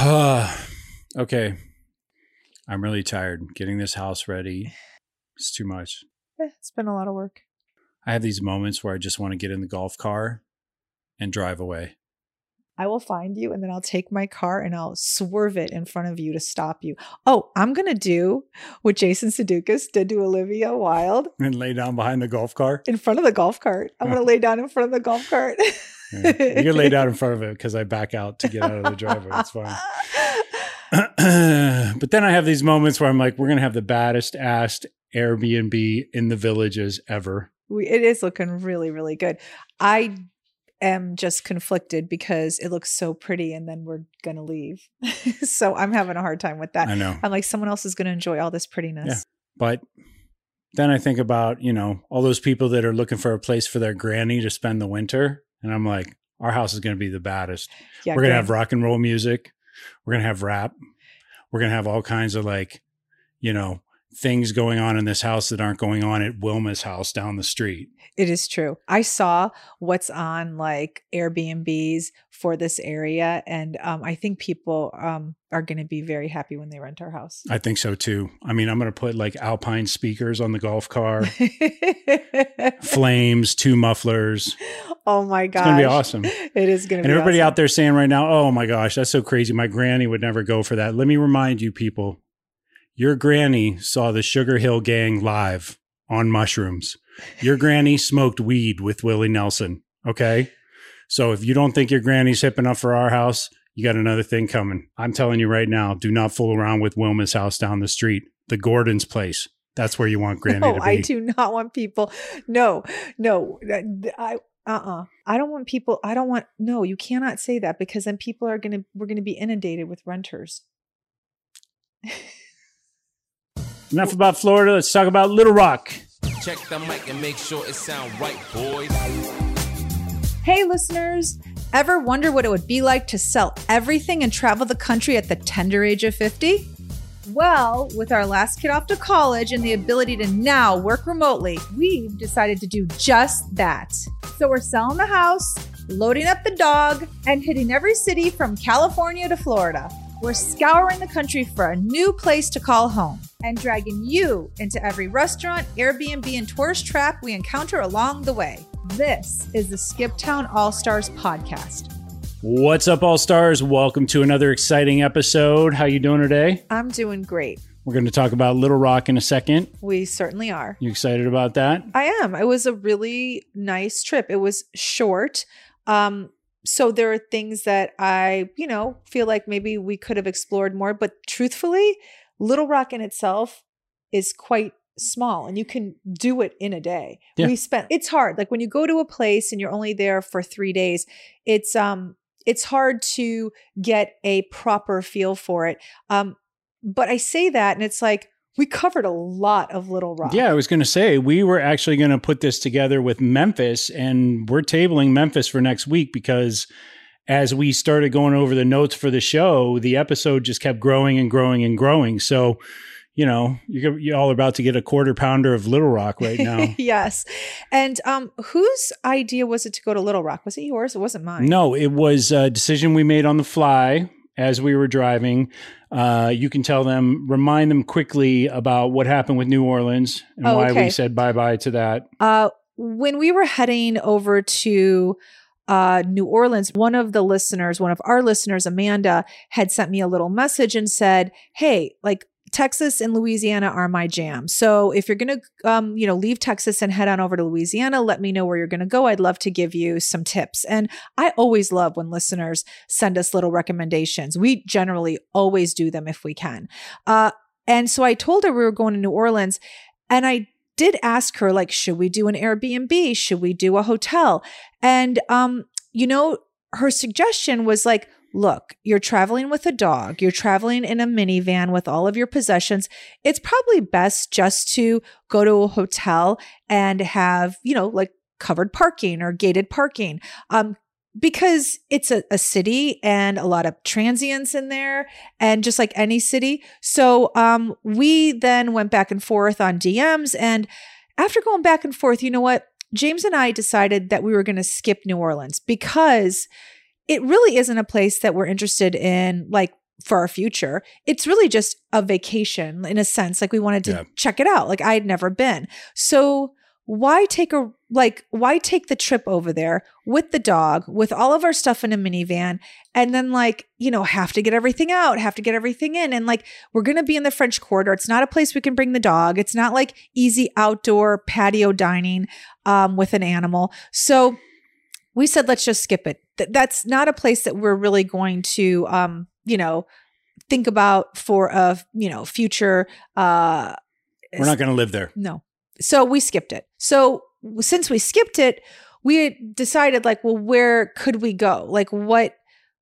Okay. I'm really tired. Getting this house ready, it's too much. It's been a lot of work. I have these moments where I just want to get in the golf car and drive away. I will find you and then I'll take my car and I'll swerve it in front of you to stop you. Oh, I'm going to do what Jason Sudeikis did to Olivia Wilde. And lay down behind the golf cart? In front of the golf cart. I'm going to lay down in front of the golf cart. Yeah. You can lay down in front of it because I back out to get out of the driveway. It's fine. But then I have these moments where I'm like, we're going to have the baddest ass Airbnb in the villages ever. It is looking really, really good. I'm just conflicted because it looks so pretty and then we're going to leave. So I'm having a hard time with that. I know. I'm like, someone else is going to enjoy all this prettiness. Yeah. But then I think about, you know, all those people that are looking for a place for their granny to spend the winter. And I'm like, our house is going to be the baddest. Yeah, we're going to have rock and roll music. We're going to have rap. We're going to have all kinds of, like, you know, things going on in this house that aren't going on at Wilma's house down the street. It is true. I saw what's on, like, Airbnbs for this area. And I think people are going to be very happy when they rent our house. I think so too. I mean, I'm going to put, like, Alpine speakers on the golf car, flames, two mufflers. Oh my gosh. It's going to be awesome. It is going to be awesome. And everybody out there saying right now, oh my gosh, that's so crazy. My granny would never go for that. Let me remind you people. Your granny saw the Sugar Hill Gang live on mushrooms. Your granny smoked weed with Willie Nelson, okay? So if you don't think your granny's hip enough for our house, you got another thing coming. I'm telling you right now, do not fool around with Wilma's house down the street. The Gordon's place. That's where you want granny to be. No, I do not want people. No. I don't want people. No, you cannot say that because then people are we're going to be inundated with renters. Enough about Florida. Let's talk about Little Rock. Check the mic and make sure it sounds right, boys. Hey, listeners. Ever wonder what it would be like to sell everything and travel the country at the tender age of 50? Well, with our last kid off to college and the ability to now work remotely, we've decided to do just that. So we're selling the house, loading up the dog, and hitting every city from California to Florida. We're scouring the country for a new place to call home and dragging you into every restaurant, Airbnb, and tourist trap we encounter along the way. This is the Skiptown All-Stars podcast. What's up, All-Stars? Welcome to another exciting episode. How you doing today? I'm doing great. We're going to talk about Little Rock in a second. We certainly are. You excited about that? I am. It was a really nice trip. It was short. So there are things that I, you know, feel like maybe we could have explored more, but truthfully, Little Rock in itself is quite small and you can do it in a day. Yeah. It's hard. Like when you go to a place and you're only there for 3 days, it's hard to get a proper feel for it. But I say that and it's like, we covered a lot of Little Rock. Yeah, I was going to say, we were actually going to put this together with Memphis, and we're tabling Memphis for next week because as we started going over the notes for the show, the episode just kept growing and growing and growing. So, you know, you're all about to get a quarter pounder of Little Rock right now. Yes. And whose idea was it to go to Little Rock? Was it yours? It wasn't mine. No, it was a decision we made on the fly. As we were driving, you can remind them quickly about what happened with New Orleans and why we said bye-bye to that. When we were heading over to New Orleans, one of our listeners, Amanda, had sent me a little message and said, hey, like, Texas and Louisiana are my jam. So if you're going to, leave Texas and head on over to Louisiana, let me know where you're going to go. I'd love to give you some tips. And I always love when listeners send us little recommendations. We generally always do them if we can. And so I told her we were going to New Orleans and I did ask her, like, should we do an Airbnb? Should we do a hotel? And, her suggestion was like, look, you're traveling with a dog, you're traveling in a minivan with all of your possessions. It's probably best just to go to a hotel and have, covered parking or gated parking. Because it's a city and a lot of transients in there and just like any city. So we then went back and forth on DMs. And after going back and forth, you know what? James and I decided that we were going to skip New Orleans because it really isn't a place that we're interested in, like, for our future. It's really just a vacation in a sense. Like we wanted to check it out. Like I had never been. So why take the trip over there with the dog, with all of our stuff in a minivan, and then like, you know, have to get everything out, have to get everything in. And like, we're going to be in the French Quarter. It's not a place we can bring the dog. It's not like easy outdoor patio dining with an animal. So we said, let's just skip it. That's not a place that we're really going to, you know, think about for a, you know, future. We're not going to live there. No. So we skipped it. So since we skipped it, we had decided like, well, where could we go? Like what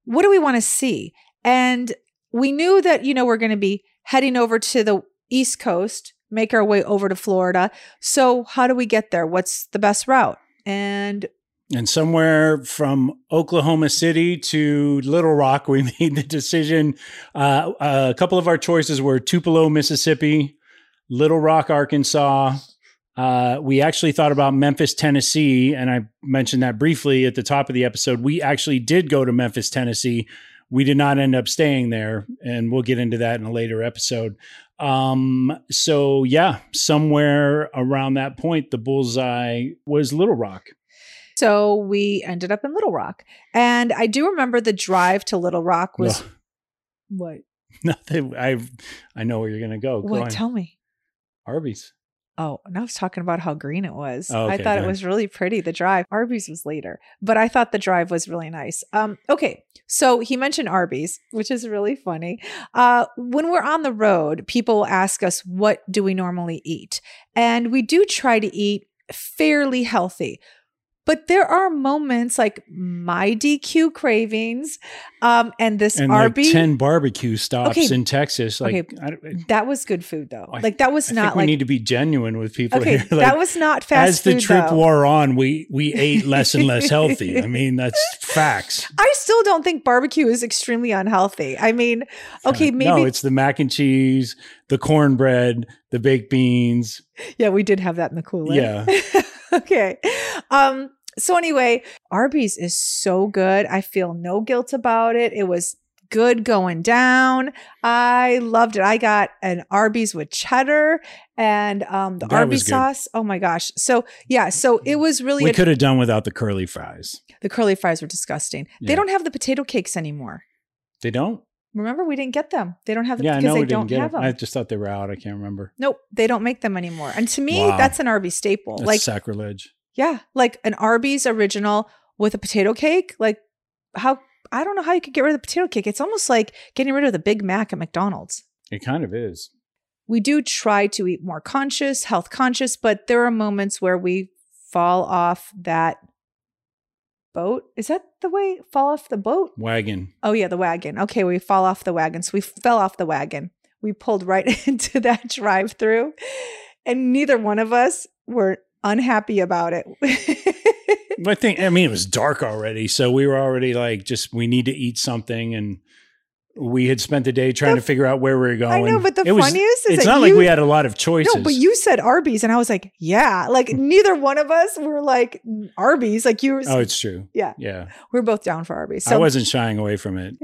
do we want to see? And we knew that, you know, we're going to be heading over to the East Coast, make our way over to Florida. So how do we get there? What's the best route? And somewhere from Oklahoma City to Little Rock, we made the decision. A couple of our choices were Tupelo, Mississippi, Little Rock, Arkansas. We actually thought about Memphis, Tennessee, and I mentioned that briefly at the top of the episode. We actually did go to Memphis, Tennessee. We did not end up staying there, and we'll get into that in a later episode. So yeah, somewhere around that point, the bullseye was Little Rock. So we ended up in Little Rock. And I do remember the drive to Little Rock was... Ugh. What? Nothing. I know where you're going to go. What? Go tell me. Arby's. Oh, and I was talking about how green it was. Oh, okay, I thought it was really pretty, the drive. Arby's was later, but I thought the drive was really nice. Okay, so he mentioned Arby's, which is really funny. When we're on the road, people ask us, what do we normally eat? And we do try to eat fairly healthy. But there are moments like my DQ cravings and this Arby's. Like 10 barbecue stops in Texas. Like okay. That was good food, though. Like that was not we need to be genuine with people here. Like, that was not fast food, as the trip wore on, we ate less and less healthy. I mean, that's facts. I still don't think barbecue is extremely unhealthy. I mean, okay, maybe. No, it's the mac and cheese, the cornbread, the baked beans. Yeah, we did have that in the cooler. Yeah. Okay. So anyway, Arby's is so good. I feel no guilt about it. It was good going down. I loved it. I got an Arby's with cheddar and the Arby's sauce. Oh my gosh. So yeah, so it was really- We could have done without the curly fries. The curly fries were disgusting. Yeah. They don't have the potato cakes anymore. They don't? Remember, we didn't get them. They don't have them because they don't have them. I just thought they were out. I can't remember. Nope. They don't make them anymore. And to me, that's an Arby's staple. That's like sacrilege. Yeah. Like an Arby's original with a potato cake. Like how, I don't know how you could get rid of the potato cake. It's almost like getting rid of the Big Mac at McDonald's. It kind of is. We do try to eat more conscious, health conscious, but there are moments where we fall off that boat. Is that the way? Fall off the boat? Wagon. Oh yeah, the wagon. Okay, we fall off the wagon. So we fell off the wagon. We pulled right into that drive-thru and neither one of us were unhappy about it. I mean, it was dark already. So we were already like, we need to eat something. And we had spent the day trying to figure out where we were going. I know, but the funniest is it's not like we had a lot of choices. No, but you said Arby's, and I was like, yeah. Like neither one of us were like Arby's. Like you were. Oh, it's true. Yeah, yeah. We're both down for Arby's. So. I wasn't shying away from it.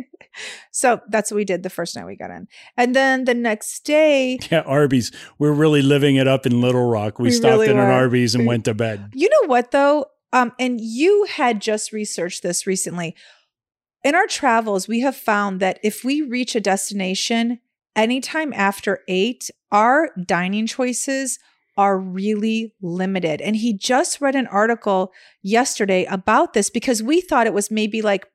So that's what we did the first night we got in, and then the next day. Yeah, Arby's. We're really living it up in Little Rock. We stopped really in an Arby's and went to bed. You know what though? And you had just researched this recently. In our travels, we have found that if we reach a destination anytime after 8, our dining choices are really limited. And he just read an article yesterday about this because we thought it was maybe like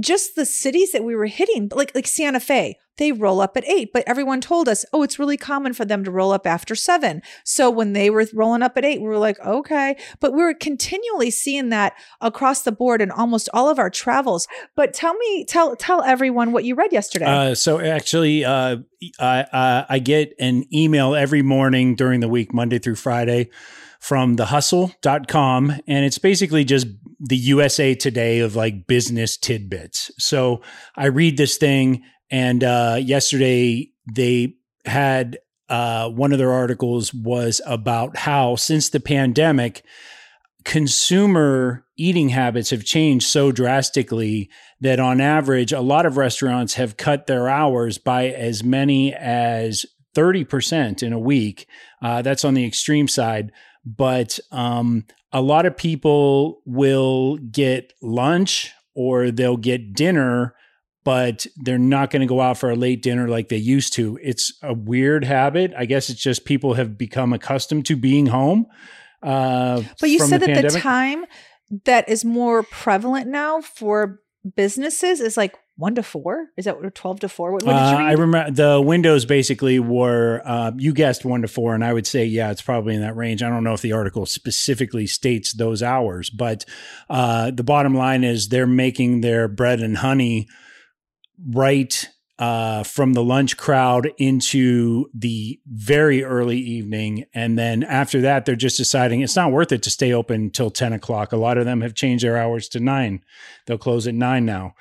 just the cities that we were hitting, like Santa Fe, they roll up at 8, but everyone told us, oh, it's really common for them to roll up after 7. So when they were rolling up at 8, we were like, okay, but we were continually seeing that across the board in almost all of our travels. But tell everyone what you read yesterday. So actually, I get an email every morning during the week, Monday through Friday, from thehustle.com. And it's basically just the USA Today of like business tidbits. So I read this thing, and yesterday they had one of their articles was about how since the pandemic, consumer eating habits have changed so drastically that on average, a lot of restaurants have cut their hours by as many as 30% in a week. That's on the extreme side. But a lot of people will get lunch or they'll get dinner, but they're not going to go out for a late dinner like they used to. It's a weird habit. I guess it's just people have become accustomed to being home. But you said that the time that is more prevalent now for businesses is like 1 to 4. Is that 12 to 4? What did you read? I remember the windows basically were, you guessed 1 to 4, and I would say, yeah, it's probably in that range. I don't know if the article specifically states those hours, but the bottom line is they're making their bread and honey right from the lunch crowd into the very early evening. And then after that, they're just deciding it's not worth it to stay open till 10 o'clock. A lot of them have changed their hours to 9. They'll close at 9 now.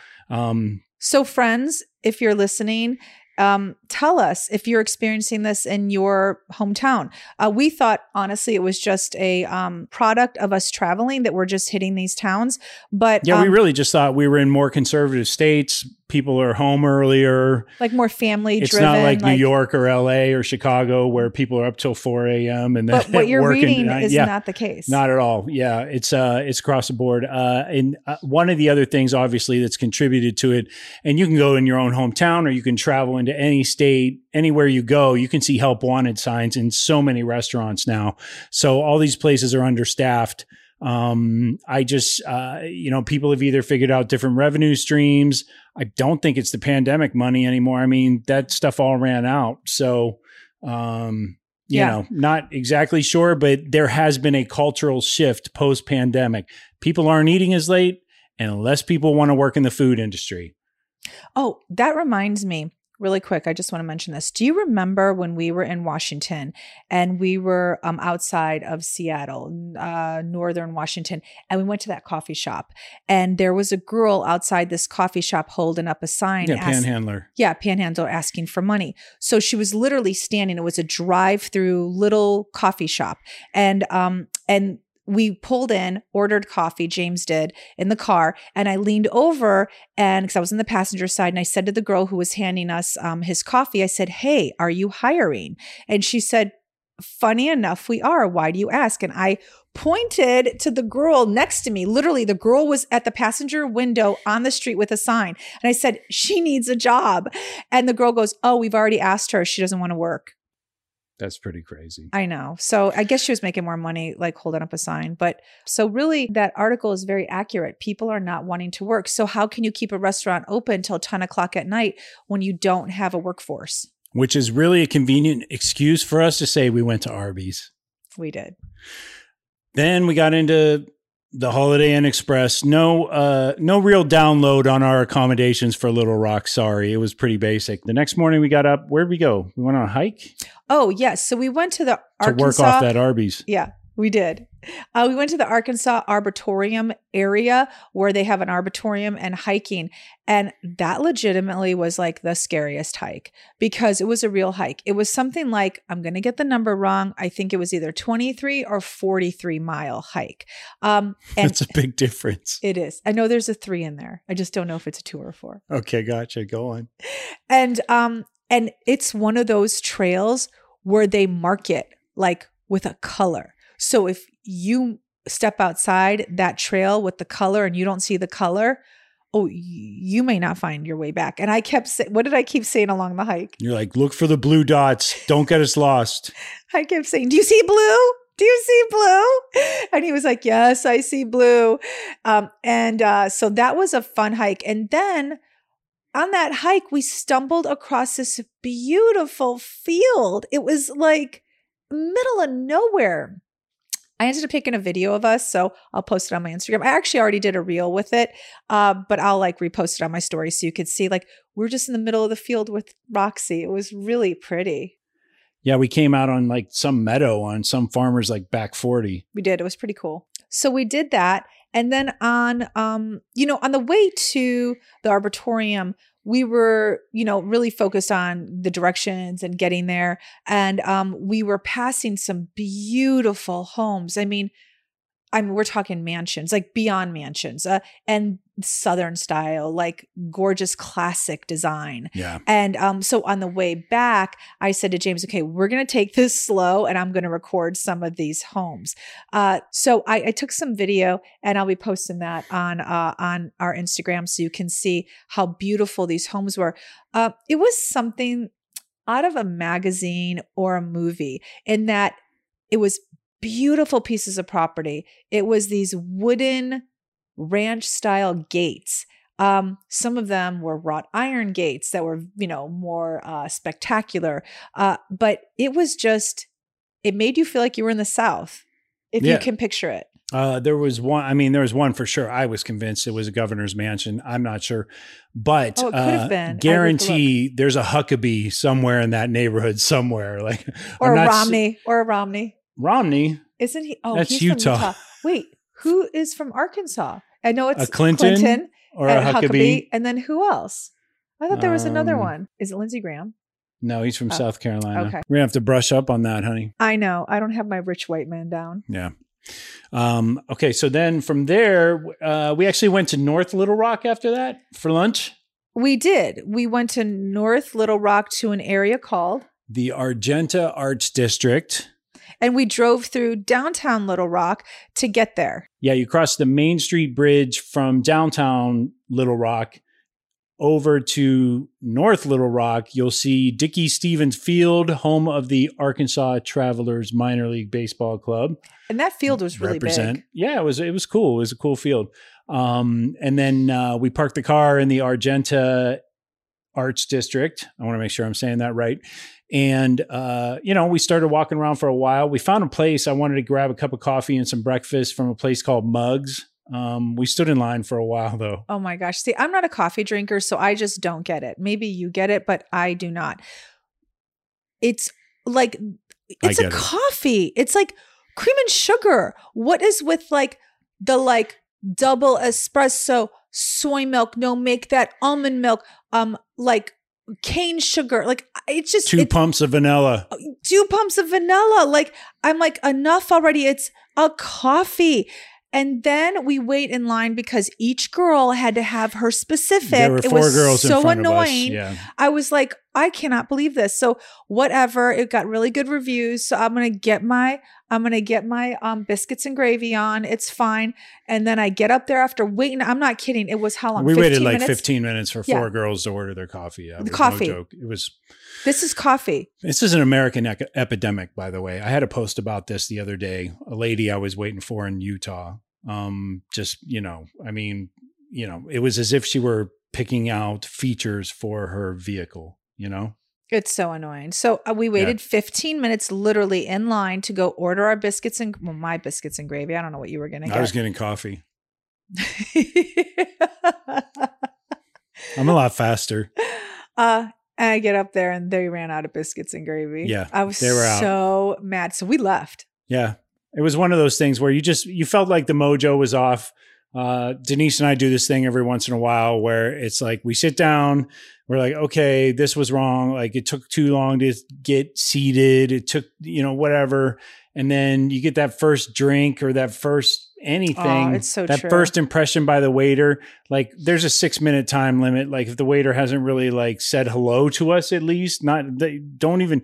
So friends, if you're listening, tell us if you're experiencing this in your hometown. We thought, honestly, it was just a product of us traveling that we're just hitting these towns. But yeah, we really just thought we were in more conservative states. People are home earlier. Like more family-driven. It's not like New York or LA or Chicago where people are up till 4 a.m. and then but what you're reading is not the case. Not at all. Yeah, it's across the board. And one of the other things, obviously, that's contributed to it, and you can go in your own hometown or you can travel into any state, anywhere you go, you can see help wanted signs in so many restaurants now. So all these places are understaffed. I just, people have either figured out different revenue streams. I don't think it's the pandemic money anymore. I mean, that stuff all ran out. So, you know, not exactly sure, but there has been a cultural shift post-pandemic. People aren't eating as late and less people want to work in the food industry. Oh, that reminds me. Really quick, I just want to mention this. Do you remember when we were in Washington and we were outside of Seattle, northern Washington, and we went to that coffee shop and there was a girl outside this coffee shop holding up a sign. Panhandler asking for money. So she was literally standing. It was a drive-through little coffee shop. And we pulled in, ordered coffee, James did, in the car, and I leaned over and because I was in the passenger side and I said to the girl who was handing us his coffee, I said, "Hey, are you hiring?" And she said, "Funny enough, we are. Why do you ask?" And I pointed to the girl next to me. Literally, the girl was at the passenger window on the street with a sign. And I said, "She needs a job." And the girl goes, "Oh, we've already asked her. She doesn't want to work." That's pretty crazy. I know. So I guess she was making more money, like holding up a sign. But so really that article is very accurate. People are not wanting to work. So how can you keep a restaurant open till 10 o'clock at night when you don't have a workforce? Which is really a convenient excuse for us to say we went to Arby's. We did. Then we got into the Holiday Inn Express. No real download on our accommodations for Little Rock. Sorry. It was pretty basic. The next morning we got up. Where'd we go? We went on a hike? Oh, yes. So we went to the Arkansas. To work off that Arby's. Yeah, we did. We went to the Arkansas Arboretum area where they have an arboretum and hiking. And that legitimately was like the scariest hike because it was a real hike. It was something like, I'm going to get the number wrong. I think it was either 23 or 43 mile hike. That's a big difference. It is. I know there's a 3 in there. I just don't know if it's a 2 or a 4. Okay. Gotcha. Go on. And it's one of those trails where they mark it like with a color. So if you step outside that trail with the color and you don't see the color, you may not find your way back. And I kept saying, what did I keep saying along the hike? You're like, look for the blue dots. Don't get us lost. I kept saying, do you see blue? Do you see blue? And he was like, yes, I see blue. So that was a fun hike. And then on that hike, we stumbled across this beautiful field. It was like middle of nowhere. I ended up taking a video of us, so I'll post it on my Instagram. I actually already did a reel with it, but I'll repost it on my story so you could see we're just in the middle of the field with Roxy. It was really pretty. Yeah, we came out on some meadow on some farmer's back 40. We did. It was pretty cool. So we did that. And then on the way to the arboretum, we were, really focused on the directions and getting there. And we were passing some beautiful homes. I mean, I mean, we're talking mansions, like beyond mansions, and Southern style, like gorgeous classic design. Yeah. And so on the way back, I said to James, okay, we're going to take this slow and I'm going to record some of these homes. So I took some video and I'll be posting that on our Instagram so you can see how beautiful these homes were. It was something out of a magazine or a movie in that it was beautiful pieces of property. It was these wooden ranch style gates. Some of them were wrought iron gates that were, you know, more spectacular. But it was just, it made you feel like you were in the South, if you can picture it. There was one for sure. I was convinced it was a governor's mansion. I'm not sure, but it could have been. Guarantee there's a Huckabee somewhere in that neighborhood somewhere, like or a Romney. Romney? Isn't he? Oh, that's Utah. Wait, who is from Arkansas? I know it's Clinton or a Huckabee. And then who else? I thought there was another one. Is it Lindsey Graham? No, he's from South Carolina. Okay. We're going to have to brush up on that, honey. I know. I don't have my rich white man down. Yeah. Okay. So then from there, we actually went to North Little Rock after that for lunch. We did. We went to North Little Rock to an area called the Argenta Arts District. And we drove through downtown Little Rock to get there. Yeah, you cross the Main Street Bridge from downtown Little Rock over to North Little Rock. You'll see Dickie Stevens Field, home of the Arkansas Travelers Minor League Baseball Club. And that field was really big. Yeah, it was cool. It was a cool field. And then we parked the car in the Argenta Arts District. I want to make sure I'm saying that right. And, we started walking around for a while. We found a place. I wanted to grab a cup of coffee and some breakfast from a place called Mugs. We stood in line for a while though. Oh my gosh. See, I'm not a coffee drinker, so I just don't get it. Maybe you get it, but I do not. It's like, it's a coffee. It's like cream and sugar. What is with the double espresso, soy milk? No, make that almond milk. Cane sugar, it's just two pumps of vanilla. I'm enough already. It's a coffee. And then we wait in line because each girl had to have her specific. There were four girls in front of us. It was so annoying. Yeah. I was like, I cannot believe this. So whatever, it got really good reviews. So I'm gonna get my biscuits and gravy on. It's fine. And then I get up there after waiting. I'm not kidding. It was how long? We waited 15 minutes for four girls to order their coffee. Yeah, the coffee. No joke. This is coffee. This is an American epidemic, by the way. I had a post about this the other day. A lady I was waiting for in Utah. It was as if she were picking out features for her vehicle, you know? It's so annoying. So we waited 15 minutes literally in line to go order our biscuits and my biscuits and gravy. I don't know what you were going to get. I was getting coffee. I'm a lot faster. And I get up there and they ran out of biscuits and gravy. Yeah. I was so mad. So we left. Yeah. It was one of those things where you felt like the mojo was off. Denise and I do this thing every once in a while where it's like, we sit down, we're like, okay, this was wrong. It took too long to get seated. It took, whatever. And then you get that first drink or that first anything, first impression by the waiter. There's a 6-minute time limit. If the waiter hasn't really said hello to us, at least all you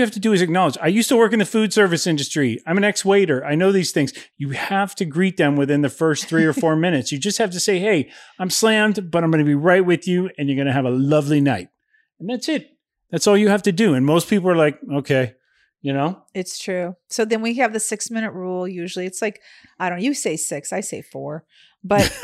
have to do is acknowledge. I used to work in the food service industry. I'm an ex-waiter. I know these things. You have to greet them within the first 3 or 4 minutes. You just have to say, hey, I'm slammed, but I'm going to be right with you. And you're going to have a lovely night. And that's it. That's all you have to do. And most people are like, okay. It's true. So then we have the 6-minute rule. Usually it's you say 6, I say 4, but,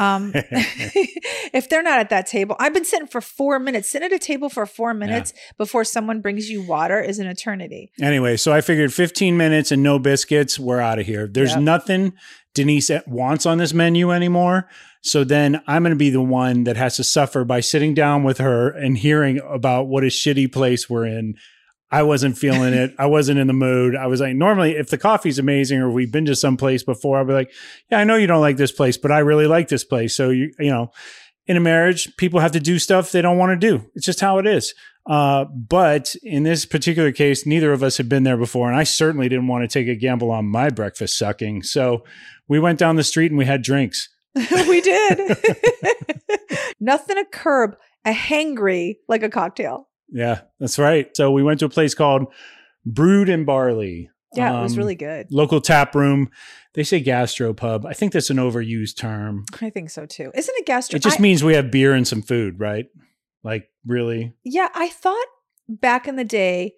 if they're not at that table, I've been sitting for 4 minutes, sitting at a table for 4 minutes before someone brings you water is an eternity. Anyway. So I figured 15 minutes and no biscuits. We're out of here. There's nothing Denise wants on this menu anymore. So then I'm going to be the one that has to suffer by sitting down with her and hearing about what a shitty place we're in. I wasn't feeling it. I wasn't in the mood. I was like, normally if the coffee's amazing or we've been to some place before, I'll be like, yeah, I know you don't like this place, but I really like this place. So, in a marriage, people have to do stuff they don't want to do. It's just how it is. But in this particular case, neither of us had been there before, and I certainly didn't want to take a gamble on my breakfast sucking. So we went down the street and we had drinks. We did. Nothing a curb, a hangry like a cocktail. Yeah, that's right. So we went to a place called Brewed and Barley. Yeah, it was really good. Local tap room. They say gastropub. I think that's an overused term. I think so too. Isn't it gastro? It just means we have beer and some food, right? Like, really? Yeah, I thought back in the day,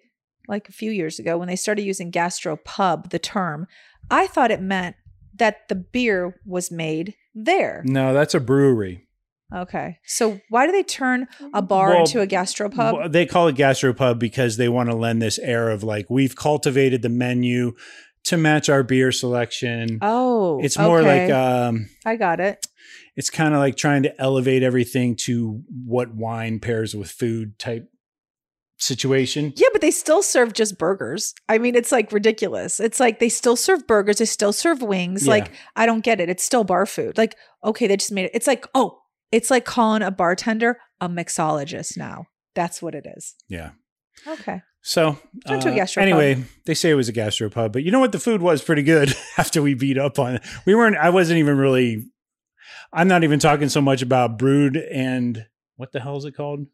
like a few years ago, when they started using gastropub, the term, I thought it meant that the beer was made there. No, that's a brewery. Okay. So why do they turn a bar into a gastropub? Well, they call it gastropub because they want to lend this air of like, we've cultivated the menu to match our beer selection. Oh, it's more okay. Like I got it. It's kind of like trying to elevate everything to what wine pairs with food type situation. Yeah, but they still serve just burgers. I mean, it's like ridiculous. It's like they still serve burgers. They still serve wings. Yeah. Like, I don't get it. It's still bar food. Like, okay, they just made it. It's like, oh, it's like calling a bartender a mixologist now. That's what it is. Yeah. Okay. So anyway, they say it was a gastropub, but you know what? The food was pretty good after we beat up on it. I'm not even talking so much about brewed and what the hell is it called?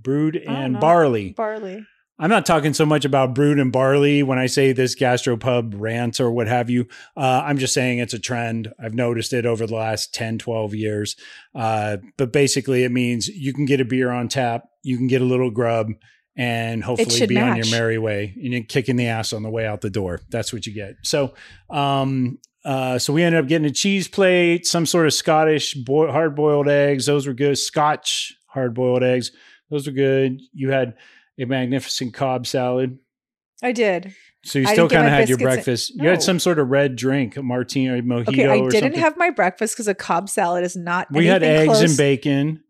Brewed and barley. Barley. I'm not talking so much about brewed and barley when I say this gastropub rant or what have you. I'm just saying it's a trend. I've noticed it over the last 10, 12 years. But basically it means you can get a beer on tap. You can get a little grub and hopefully be on your merry way and you're kicking the ass on the way out the door. That's what you get. So, so we ended up getting a cheese plate, some sort of Scottish hard-boiled eggs. Those were good. Scotch hard-boiled eggs. Those were good. You had a magnificent Cobb salad. I did. So you still kind of had your breakfast. No. You had some sort of red drink, a martini or mojito or something. Okay, I didn't have my breakfast because a Cobb salad is not anything. We had eggs and bacon.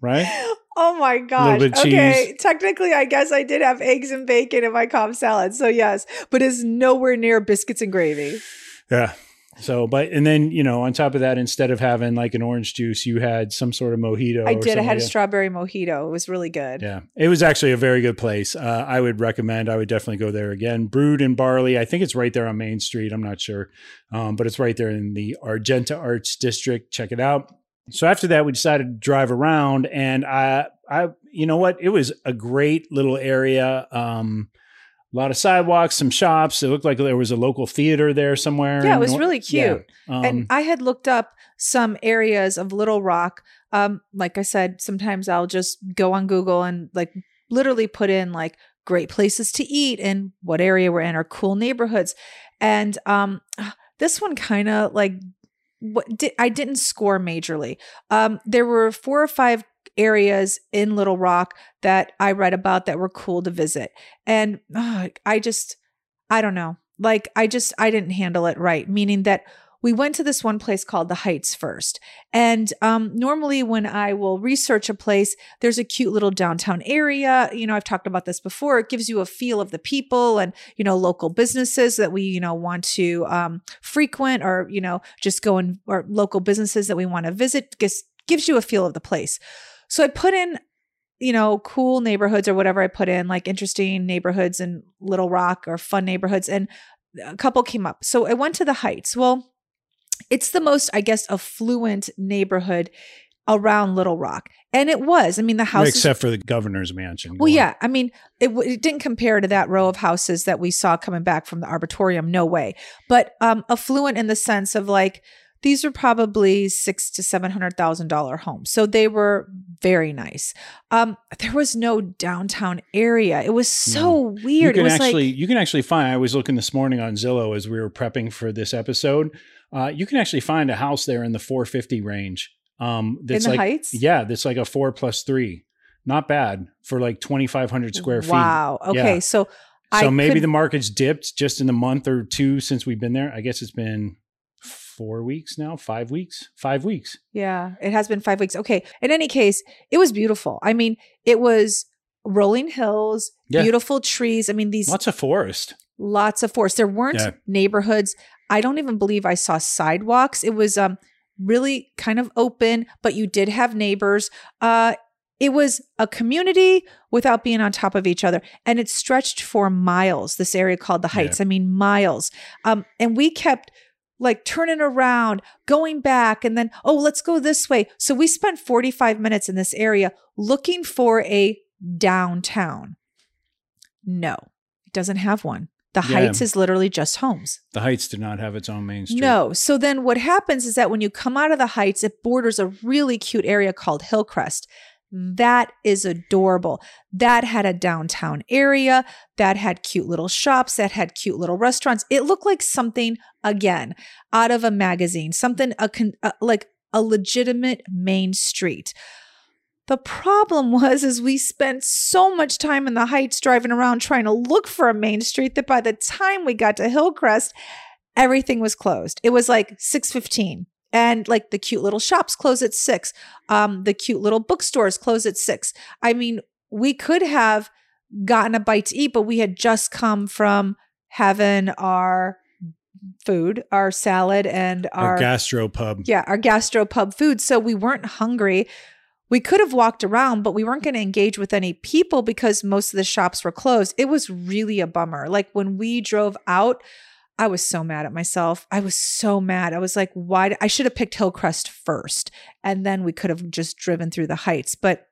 Right? Oh my gosh. Okay. Technically, I guess I did have eggs and bacon in my Cobb salad. So yes, but it's nowhere near biscuits and gravy. Yeah. So, and then, you know, on top of that, instead of having like an orange juice, you had some sort of mojito. I did. I had a strawberry mojito. It was really good. Yeah. It was actually a very good place. I would recommend, I would definitely go there again. Brewed and Barley. I think it's right there on Main Street. I'm not sure. But it's right there in the Argenta Arts District. Check it out. So after that, we decided to drive around, and I, you know what? It was a great little area. A lot of sidewalks, some shops. It looked like there was a local theater there somewhere. Yeah, it was really cute. Yeah. And I had looked up some areas of Little Rock. Like I said, sometimes I'll just go on Google and like literally put in like great places to eat and what area we're in or cool neighborhoods. And this one kind of like, I didn't score majorly. There were 4 or 5 areas in Little Rock that I read about that were cool to visit. And I don't know. Like, I didn't handle it right. Meaning that we went to this one place called the Heights first. And normally when I will research a place, there's a cute little downtown area. You know, I've talked about this before. It gives you a feel of the people and, you know, local businesses that we, you know, want to frequent or, you know, just go in, or local businesses that we want to visit. Gives you a feel of the place. So I put in, you know, cool neighborhoods or whatever I put in, like interesting neighborhoods in Little Rock or fun neighborhoods. And a couple came up. So I went to the Heights. Well, it's the most, I guess, affluent neighborhood around Little Rock. And it was, I mean, the houses. Except for the governor's mansion. Well, yeah. I mean, it didn't compare to that row of houses that we saw coming back from the arboretum. No way. But affluent in the sense of like, these are probably $600,000 to $700,000 homes. So they were very nice. There was no downtown area. It was so weird. You can actually find, I was looking this morning on Zillow as we were prepping for this episode. You can actually find a house there in the 450 range. That's in the Heights? Yeah. That's like a 4+3. Not bad for like 2,500 square feet. Wow. Okay. Yeah. So maybe the market's dipped just in the month or two since we've been there. I guess it's been 4 weeks now, 5 weeks, 5 weeks. Yeah, it has been 5 weeks. Okay. In any case, it was beautiful. I mean, it was rolling hills, beautiful trees. I mean, lots of forest. There weren't neighborhoods. I don't even believe I saw sidewalks. It was really kind of open, but you did have neighbors. It was a community without being on top of each other. And it stretched for miles, this area called the Heights. Yeah. I mean, miles. And we kept like turning around, going back, and then, oh, let's go this way. So we spent 45 minutes in this area looking for a downtown. No, it doesn't have one. The Heights is literally just homes. The Heights did not have its own main street. No. So then what happens is that when you come out of the Heights, it borders a really cute area called Hillcrest. That is adorable. That had a downtown area. That had cute little shops. That had cute little restaurants. It looked like something, again, out of a magazine, something like a legitimate main street. The problem was, is we spent so much time in the Heights driving around trying to look for a main street that by the time we got to Hillcrest, everything was closed. It was like 6:15. And like the cute little shops close at 6. The cute little bookstores close at 6. I mean, we could have gotten a bite to eat, but we had just come from having our food, our salad and our gastropub. Yeah, our gastropub food. So we weren't hungry. We could have walked around, but we weren't going to engage with any people because most of the shops were closed. It was really a bummer. Like when we drove out, I was so mad at myself. I was so mad. I was like, why? I should have picked Hillcrest first, and then we could have just driven through the Heights. But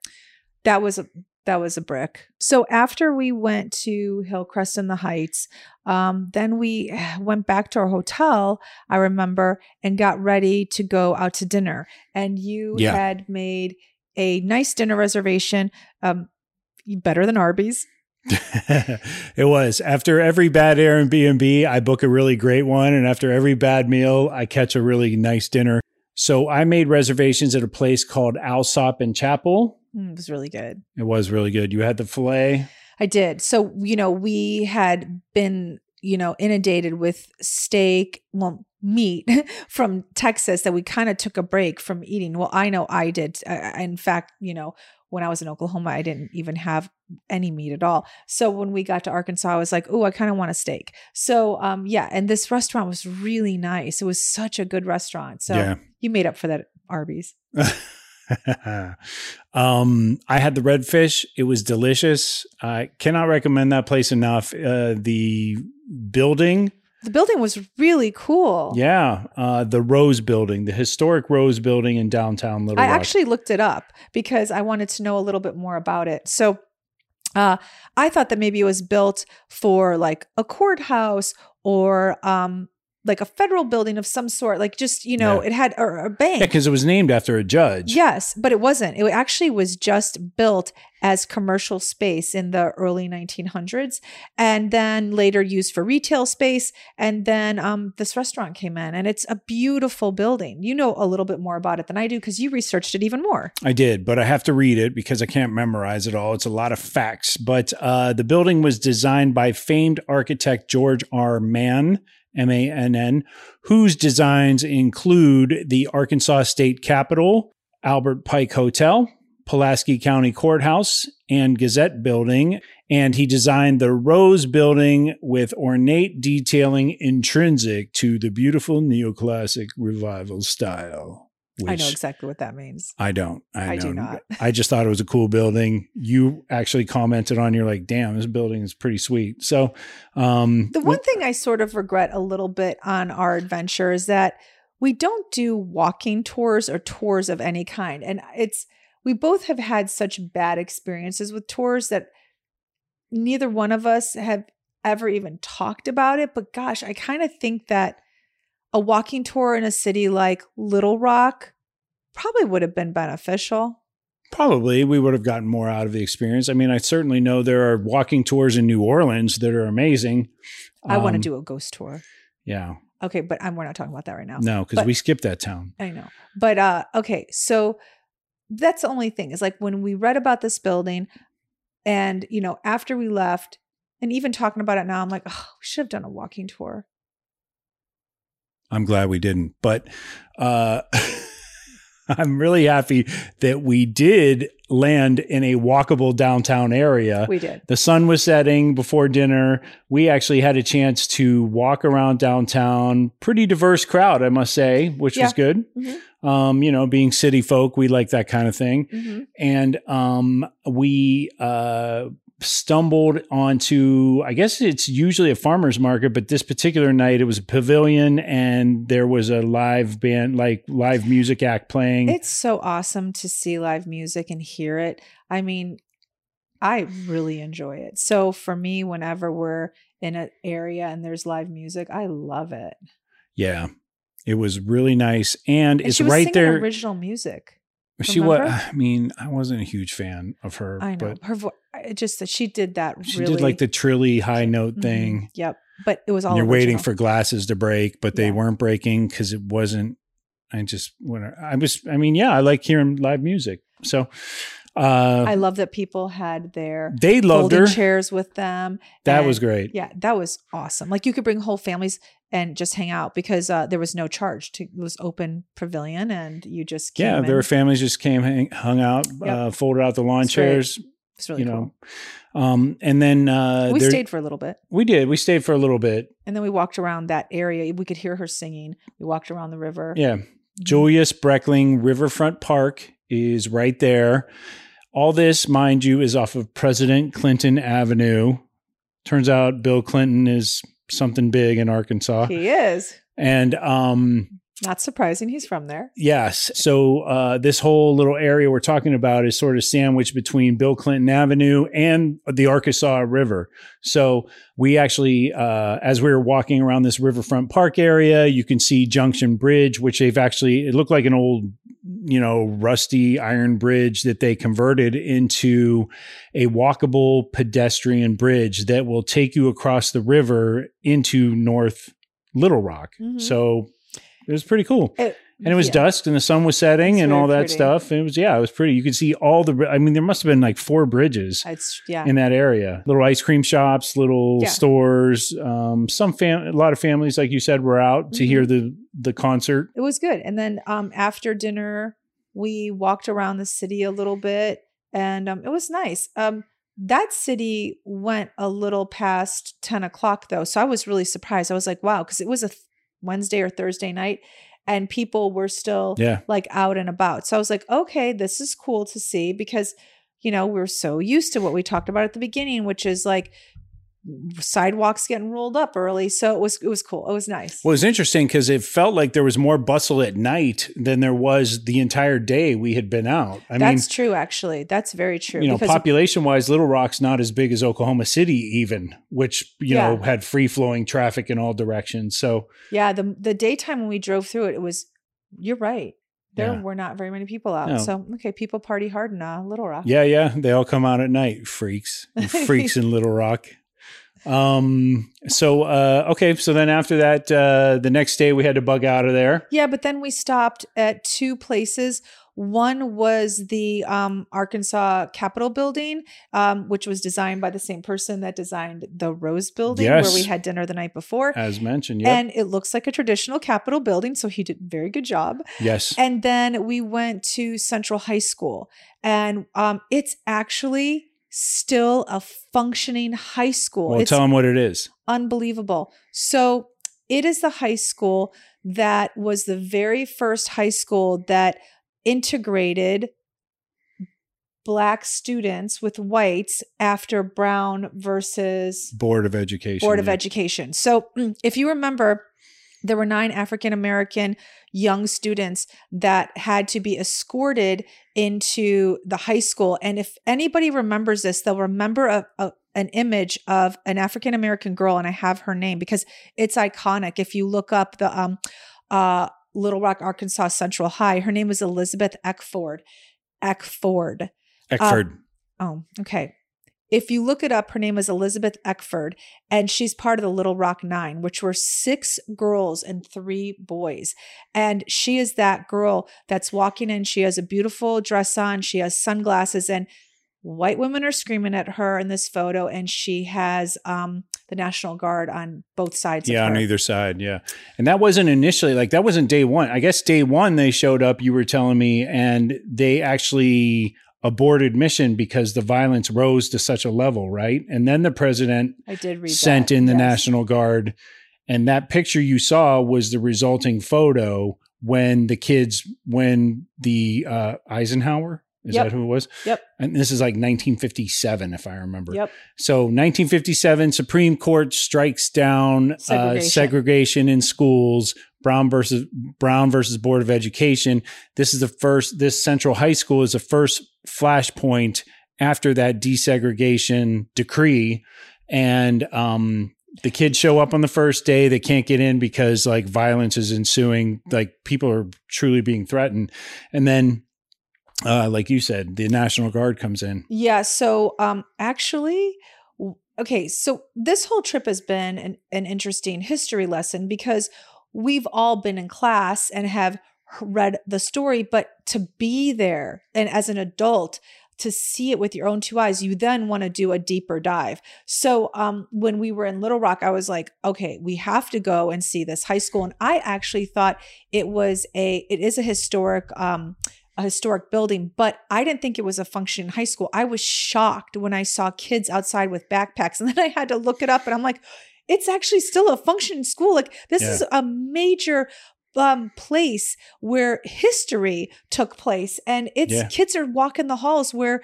that was a brick. So after we went to Hillcrest and the Heights, then we went back to our hotel, I remember, and got ready to go out to dinner. And you had made a nice dinner reservation, better than Arby's. It was. After every bad Airbnb, I book a really great one. And after every bad meal, I catch a really nice dinner. So I made reservations at a place called Alsop and Chapel. It was really good. It was really good. You had the filet. I did. So, we had been, inundated with steak, meat from Texas that we kind of took a break from eating. Well, I know I did. In fact, when I was in Oklahoma, I didn't even have any meat at all. So when we got to Arkansas, I was like, oh, I kind of want a steak. So and this restaurant was really nice. It was such a good restaurant. So you made up for that, Arby's. I had the redfish. It was delicious. I cannot recommend that place enough. The building was really cool. Yeah. The Rose Building, the historic Rose Building in downtown Little Rock. I actually looked it up because I wanted to know a little bit more about it. So I thought that maybe it was built for like a courthouse or like a federal building of some sort, like just, it had a bank. Yeah, because it was named after a judge. Yes, but it wasn't. It actually was just built as commercial space in the early 1900s and then later used for retail space. And then this restaurant came in and it's a beautiful building. You know a little bit more about it than I do because you researched it even more. I did, but I have to read it because I can't memorize it all. It's a lot of facts. But the building was designed by famed architect George R. Mann, M-A-N-N, whose designs include the Arkansas State Capitol, Albert Pike Hotel, Pulaski County Courthouse, and Gazette Building. And he designed the Rose Building with ornate detailing intrinsic to the beautiful neoclassic revival style. Which I know exactly what that means. I don't. I do not. I just thought it was a cool building. You actually commented on, you're like, damn, this building is pretty sweet. So the one thing I sort of regret a little bit on our adventure is that we don't do walking tours or tours of any kind. And we both have had such bad experiences with tours that neither one of us have ever even talked about it. But gosh, I kind of think that a walking tour in a city like Little Rock probably would have been beneficial. Probably. We would have gotten more out of the experience. I mean, I certainly know there are walking tours in New Orleans that are amazing. I want to do a ghost tour. Yeah. Okay, but we're not talking about that right now. No, because we skipped that town. I know. But okay, so that's the only thing is like when we read about this building and, after we left and even talking about it now, I'm like, oh, we should have done a walking tour. I'm glad we didn't, but I'm really happy that we did land in a walkable downtown area. We did. The sun was setting before dinner. We actually had a chance to walk around downtown. Pretty diverse crowd, I must say, which was good. Mm-hmm. You know, being city folk, we like that kind of thing. Mm-hmm. And we stumbled onto, I guess it's usually a farmer's market, but this particular night it was a pavilion and there was a live band, like live music act playing. It's so awesome to see live music and hear it. I mean, I really enjoy it. So for me, whenever we're in an area and there's live music, I love it. Yeah, it was really nice. And it's she was right there. Original music. She was, I mean, I wasn't a huge fan of her. I know. But her voice, just that she did that really. She did like the trilly high note thing. Mm-hmm. Yep. But it was all original. You're waiting for glasses to break, but they weren't breaking because it wasn't. I like hearing live music. So I love that people had they loved her chairs with them. That was great. Yeah. That was awesome. Like you could bring whole families and just hang out because there was no charge to, it was open pavilion and you just came in. There were families just came, hung out, folded out the lawn chairs. It's really cool. And then we stayed for a little bit. We did. We stayed for a little bit. And then we walked around that area. We could hear her singing. We walked around the river. Yeah. Mm-hmm. Julius Breckling Riverfront Park is right there. All this, mind you, is off of President Clinton Avenue. Turns out Bill Clinton is something big in Arkansas. He is. And not surprising. He's from there. Yes. So this whole little area we're talking about is sort of sandwiched between Bill Clinton Avenue and the Arkansas River. So we actually, as we were walking around this riverfront park area, you can see Junction Bridge, which they've actually, it looked like an old, you know, rusty iron bridge that they converted into a walkable pedestrian bridge that will take you across the river into North Little Rock. Mm-hmm. So it was pretty cool. And it was dusk and the sun was setting and all that stuff. And it was, it was pretty. You could see all the, I mean, there must've been like 4 bridges in that area. Little ice cream shops, little stores. A lot of families, like you said, were out to hear the concert. It was good. And then after dinner, we walked around the city a little bit and it was nice. That city went a little past 10 o'clock though. So I was really surprised. I was like, wow, because it was a Wednesday or Thursday night and people were still like out and about. So I was like, okay, this is cool to see because, you know, we're so used to what we talked about at the beginning, which is like sidewalks getting rolled up early. So it was cool. It was nice. Well, it was interesting because it felt like there was more bustle at night than there was the entire day we had been out. That's true, actually. That's very true. You know, population-wise, Little Rock's not as big as Oklahoma City even, which, you know, had free-flowing traffic in all directions. So yeah, the daytime when we drove through it, it was, you're right. There were not very many people out. No. So, okay, people party hard in Little Rock. Yeah, yeah. They all come out at night, freaks. And freaks in Little Rock. So then after that, the next day we had to bug out of there. Yeah. But then we stopped at 2 places. One was the, Arkansas Capitol building, which was designed by the same person that designed the Rose building where we had dinner the night before, as mentioned. Yep. And it looks like a traditional Capitol building. So he did a very good job. Yes. And then we went to Central High School and, it's actually still a functioning high school. Well, tell them what it is. Unbelievable. So it is the high school that was the very first high school that integrated Black students with whites after Brown versus Board of Education. So if you remember, there were 9 African-American young students that had to be escorted into the high school. And if anybody remembers this, they'll remember an image of an African-American girl. And I have her name because it's iconic. If you look up the Little Rock, Arkansas Central High, her name was Elizabeth Eckford. Okay. If you look it up, her name is Elizabeth Eckford, and she's part of the Little Rock 9, which were 6 girls and 3 boys. And she is that girl that's walking in. She has a beautiful dress on. She has sunglasses. And White women are screaming at her in this photo, and she has the National Guard on both sides of her. Yeah, on either side, yeah. And that wasn't initially, like, that wasn't day one. I guess day one they showed up, you were telling me, and they actually aborted mission because the violence rose to such a level, right? And then the president sent in the National Guard, and that picture you saw was the resulting photo when the kids, when the Eisenhower, Is that who it was? Yep. And this is like 1957, if I remember. Yep. So 1957, Supreme Court strikes down segregation in schools, Brown versus Board of Education. This is the first, this Central High School is the first flashpoint after that desegregation decree. And the kids show up on the first day. They can't get in because like violence is ensuing. Like people are truly being threatened. And then like you said, the National Guard comes in. Yeah. So actually, okay. So this whole trip has been an interesting history lesson because we've all been in class and have read the story, but to be there and as an adult, to see it with your own two eyes, you then want to do a deeper dive. So when we were in Little Rock, I was like, okay, we have to go and see this high school. And I actually thought it is a historic building, but I didn't think it was a functioning high school. I was shocked when I saw kids outside with backpacks, and then I had to look it up and I'm like, it's actually still a functioning school. Like this is a major place where history took place, and it's kids are walking the halls where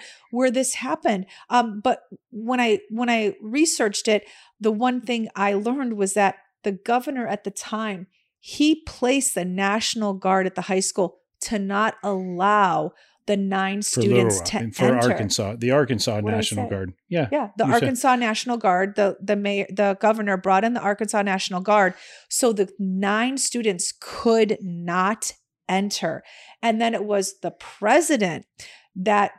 this happened. But when I researched it, the one thing I learned was that the governor at the time, he placed the National Guard at the high school to not allow the 9 students to enter. For Arkansas, the Arkansas National Guard. Yeah. Yeah. The Arkansas National Guard, the governor brought in the Arkansas National Guard. So the 9 students could not enter. And then it was the president that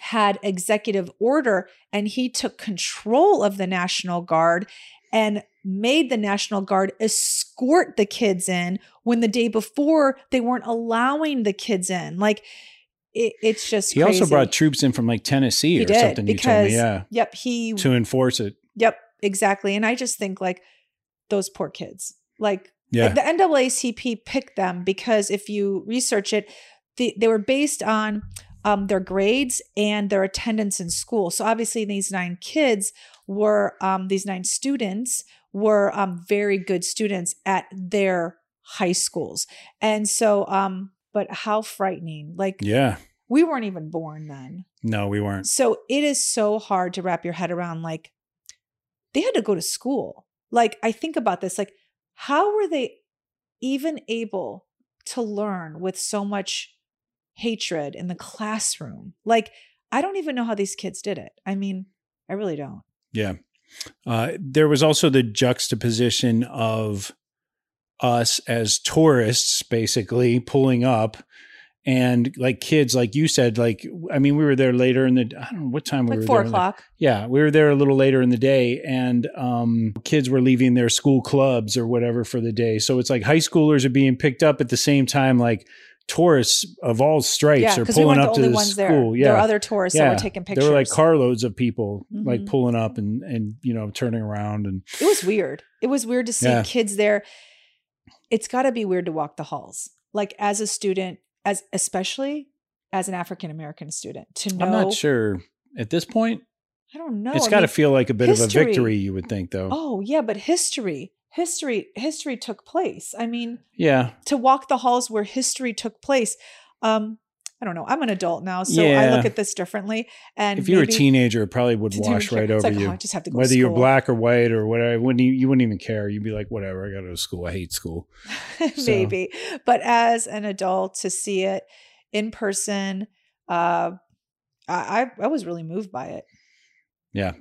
had executive order, and he took control of the National Guard and made the National Guard escort the kids in when the day before they weren't allowing the kids in. Like it's just crazy. He also brought troops in from like Tennessee or something. You told me, yeah. Yep. To enforce it. Yep, exactly. And I just think like those poor kids, like the NAACP picked them because if you research it, they were based on their grades and their attendance in school. So obviously these 9 kids were, these 9 students were very good students at their high schools. And so, but how frightening. Like, we weren't even born then. No, we weren't. So it is so hard to wrap your head around, like, they had to go to school. Like, I think about this, like, how were they even able to learn with so much hatred in the classroom? Like, I don't even know how these kids did it. I mean, I really don't. Yeah. There was also the juxtaposition of us as tourists, basically pulling up, and like kids, like you said, like, I mean, we were there later in the, I don't know what time we were there. 4 o'clock. Yeah. We were there a little later in the day, and kids were leaving their school clubs or whatever for the day. So it's like high schoolers are being picked up at the same time, like tourists of all stripes are pulling up to the school. There were other tourists that were taking pictures. There were like carloads of people like pulling up and you know, turning around, and it was weird. It was weird to see kids there. It's got to be weird to walk the halls, like as a student, especially as an African American student. To know, I'm not sure at this point. I don't know. It's got to feel like a bit of a victory, you would think, though. Oh yeah, but history took place. I mean, to walk the halls where history took place. I don't know. I'm an adult now, so I look at this differently. And if you were a teenager, it probably would wash right over you. I just have to go to school. Whether you're black or white or whatever, you wouldn't even care. You'd be like, whatever, I got to go to school. I hate school. Maybe. But as an adult, to see it in person, I was really moved by it. Yeah.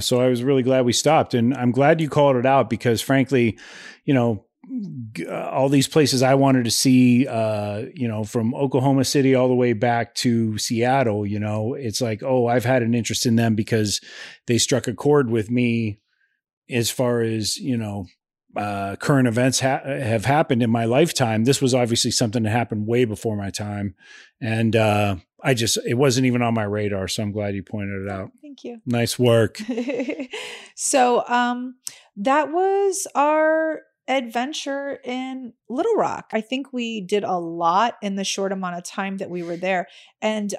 So I was really glad we stopped, and I'm glad you called it out because frankly, you know, all these places I wanted to see, you know, from Oklahoma City all the way back to Seattle, you know, it's like, oh, I've had an interest in them because they struck a chord with me as far as, you know, current events have happened in my lifetime. This was obviously something that happened way before my time. And, I just, it wasn't even on my radar. So I'm glad you pointed it out. Thank you. Nice work. So that was our adventure in Little Rock. I think we did a lot in the short amount of time that we were there. And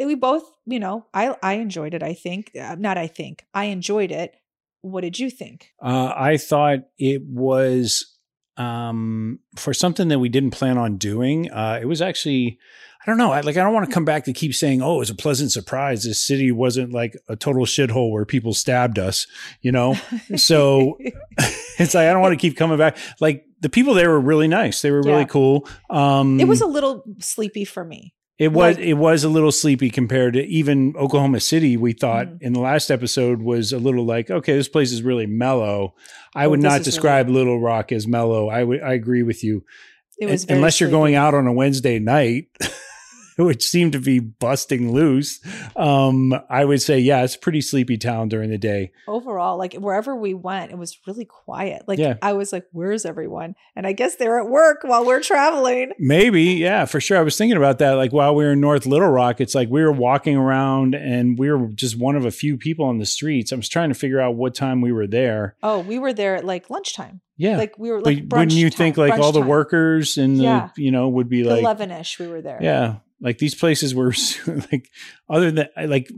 we both, you know, I enjoyed it. I enjoyed it. What did you think? I thought it was, for something that we didn't plan on doing, it was actually, I don't know. I don't want to come back to keep saying, oh, it was a pleasant surprise. This city wasn't like a total shithole where people stabbed us, you know? So it's like, I don't want to keep coming back. Like the people there were really nice. They were really cool. It was a little sleepy for me. It was a little sleepy compared to even Oklahoma City. We thought in the last episode was a little like, okay, this place is really mellow. I would not describe Little Rock as mellow. I agree with you. It was unless you're going out on a Wednesday night, which seemed to be busting loose. I would say, yeah, it's a pretty sleepy town during the day. Overall, like wherever we went, it was really quiet. Like I was like, where's everyone? And I guess they're at work while we're traveling. Maybe. Yeah, for sure. I was thinking about that. Like while we were in North Little Rock, it's like we were walking around and we were just one of a few people on the streets. I was trying to figure out what time we were there. Oh, we were there at like lunchtime. Yeah. Like we were like brunch. Wouldn't you think like all the workers and the, you know, would be like 11-ish we were there. Yeah. Like these places were like, other than like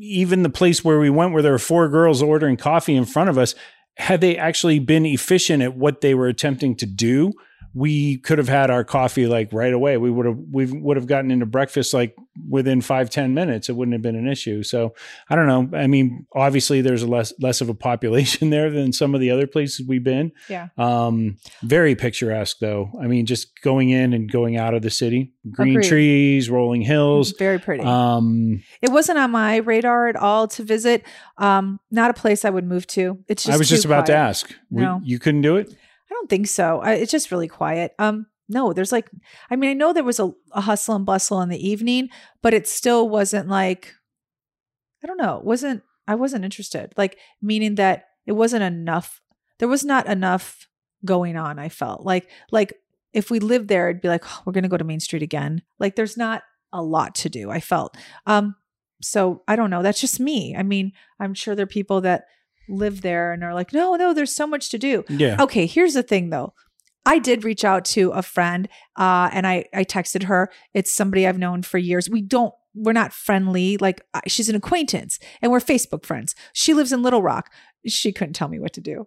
even the place where we went where there were four girls ordering coffee in front of us, had they actually been efficient at what they were attempting to do, we could have had our coffee like right away. We would have gotten into breakfast like within 5-10 minutes. It wouldn't have been an issue. So I don't know. I mean, obviously there's less of a population there than some of the other places we've been. Yeah. Very picturesque though. I mean, just going in and going out of the city, green trees, rolling hills. Very pretty. It wasn't on my radar at all to visit. Not a place I would move to. It's just I was just about to ask. No. You couldn't do it? I don't think so. It's just really quiet. No, there's like, I mean, I know there was a hustle and bustle in the evening, but it still wasn't like, I don't know. I wasn't interested. Like meaning that it wasn't enough. There was not enough going on. I felt like if we lived there, it'd be like, oh, we're going to go to Main Street again. Like there's not a lot to do. I felt, so I don't know. That's just me. I mean, I'm sure there are people that live there and are like, no, there's so much to do. Yeah. Okay. Here's the thing though. I did reach out to a friend, and I texted her. It's somebody I've known for years. We're not friendly. Like she's an acquaintance and we're Facebook friends. She lives in Little Rock. She couldn't tell me what to do.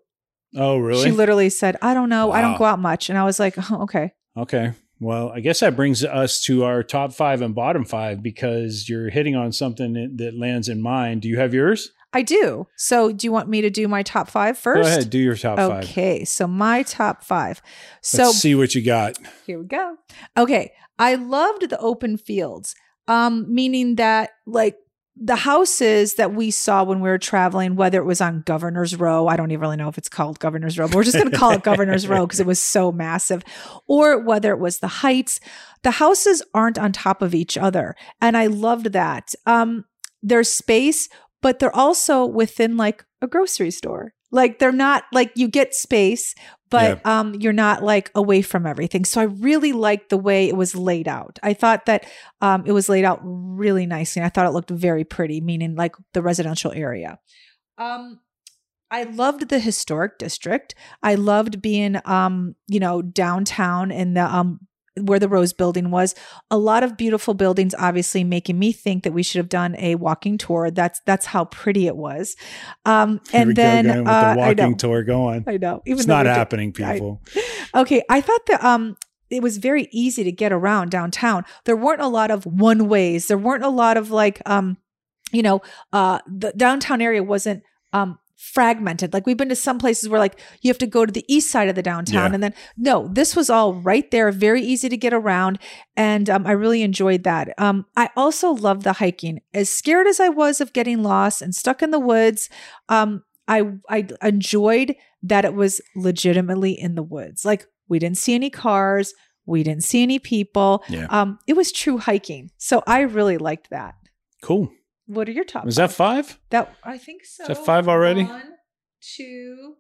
Oh, really? She literally said, I don't know. Wow. I don't go out much. And I was like, oh, okay. Okay. Well, I guess that brings us to our top five and bottom five because you're hitting on something that lands in mine. Do you have yours? I do. So do you want me to do my top five first? Go ahead. Do your top five. Okay. So my top five. So let's see what you got. Here we go. Okay. I loved the open fields, meaning that like the houses that we saw when we were traveling, whether it was on Governor's Row, I don't even really know if it's called Governor's Row, but we're just going to call it Governor's Row because it was so massive, or whether it was the Heights, the houses aren't on top of each other. And I loved that. There's space, but they're also within like a grocery store. Like they're not like you get space, but you're not like away from everything. So I really liked the way it was laid out. I thought that it was laid out really nicely. And I thought it looked very pretty, meaning like the residential area. I loved the historic district. I loved being, you know, downtown in the where the Rose Building was, a lot of beautiful buildings, obviously making me think that we should have done a walking tour. That's how pretty it was. And then with the walking tour going. I know. Even it's not happening, people. I thought that it was very easy to get around downtown. There weren't a lot of one ways. There weren't a lot of like, you know, the downtown area wasn't fragmented. Like we've been to some places where like you have to go to the east side of the downtown and then this was all right there, very easy to get around. And I really enjoyed that. I also loved the hiking. As scared as I was of getting lost and stuck in the woods, I enjoyed that it was legitimately in the woods. Like we didn't see any cars, we didn't see any people. It was true hiking. So I really liked that. Cool. What are your top? Was that five? That I think so. Is that five already? 1, 2,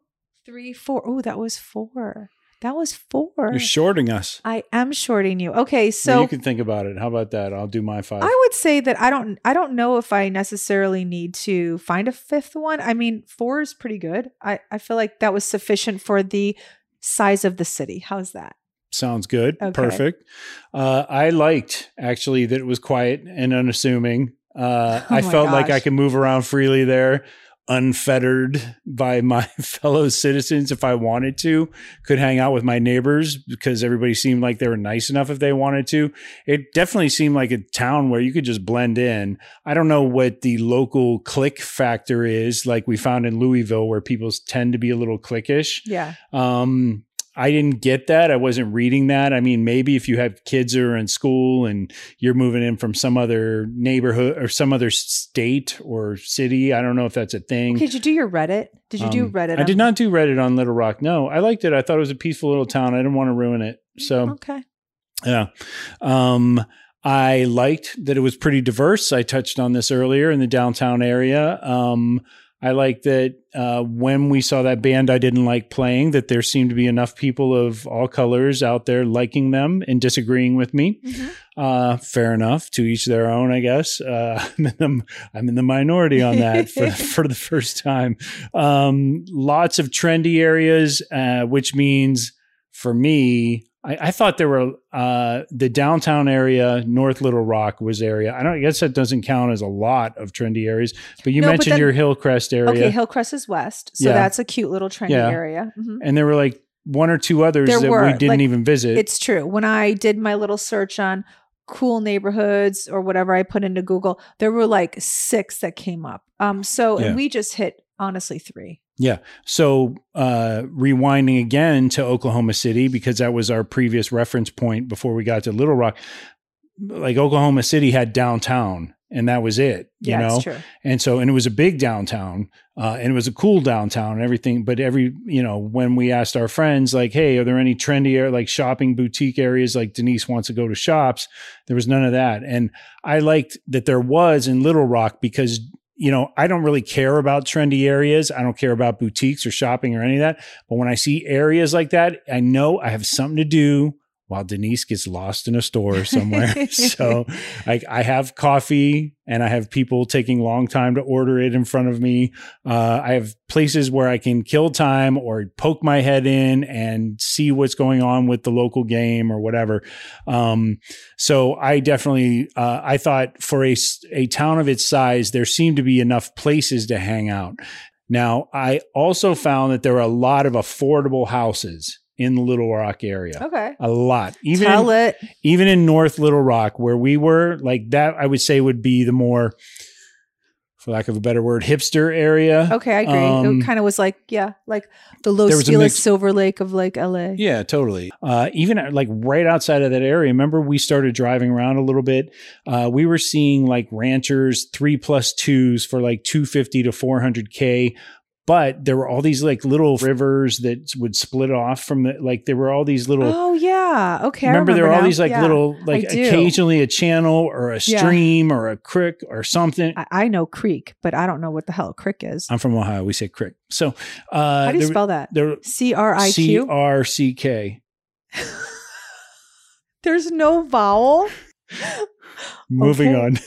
3, 4. Oh, that was 4. That was 4. You're shorting us. I am shorting you. Okay, so well, you can think about it. How about that? I'll do my 5. I would say that I don't know if I necessarily need to find a 5th one. I mean, 4 is pretty good. I feel like that was sufficient for the size of the city. How's that? Sounds good. Okay. Perfect. I liked actually that it was quiet and unassuming. I felt like I could move around freely there, unfettered by my fellow citizens if I wanted to, could hang out with my neighbors because everybody seemed like they were nice enough if they wanted to. It definitely seemed like a town where you could just blend in. I don't know what the local clique factor is, like we found in Louisville where people tend to be a little cliquish. Yeah. I didn't get that. I wasn't reading that. I mean, maybe if you have kids who are in school and you're moving in from some other neighborhood or some other state or city. I don't know if that's a thing. Did you do your Reddit? Did you do Reddit? I did not do Reddit on Little Rock. No, I liked it. I thought it was a peaceful little town. I didn't want to ruin it. So, okay. Yeah. I liked that it was pretty diverse. I touched on this earlier in the downtown area. I like that when we saw that band I didn't like playing, that there seemed to be enough people of all colors out there liking them and disagreeing with me. Mm-hmm. Fair enough, to each their own, I guess. I'm in the minority on that for the first time. Lots of trendy areas, which means for me, I thought there were the downtown area, North Little Rock was area. I guess that doesn't count as a lot of trendy areas, but you mentioned your Hillcrest area. Okay, Hillcrest is west. So that's a cute little trendy area. Mm-hmm. And there were like one or two others we didn't even visit. It's true. When I did my little search on cool neighborhoods or whatever I put into Google, there were like 6 that came up. And we just hit honestly 3. Yeah. So rewinding again to Oklahoma City, because that was our previous reference point before we got to Little Rock, like Oklahoma City had downtown and that was it, you know? That's true. And it was a big downtown and it was a cool downtown and everything. But when we asked our friends like, hey, are there any trendy like shopping boutique areas like Denise wants to go to shops? There was none of that. And I liked that there was in Little Rock because I don't really care about trendy areas. I don't care about boutiques or shopping or any of that. But when I see areas like that, I know I have something to do while Denise gets lost in a store somewhere. So I have coffee and I have people taking a long time to order it in front of me. I have places where I can kill time or poke my head in and see what's going on with the local game or whatever. So I definitely, I thought for a town of its size, there seemed to be enough places to hang out. Now, I also found that there were a lot of affordable houses in the Little Rock area. Okay. A lot. Even in North Little Rock where we were, like that I would say would be the more, for lack of a better word, hipster area. Okay, I agree. It kind of was like, like the Los Feliz Silver Lake of like LA. Yeah, totally. Even like right outside of that area, remember we started driving around a little bit. We were seeing like ranchers 3+2s for like $250,000 to $400,000. But there were all these like little rivers that would split off from the, like there were all these little. Oh yeah. Okay. Remember there were all these like little, like occasionally a channel or a stream or a creek or something. I know creek, but I don't know what the hell a creek is. I'm from Ohio. We say creek. So how do you spell that? C-R-I-Q? C-R-C-K. There's no vowel. Moving on.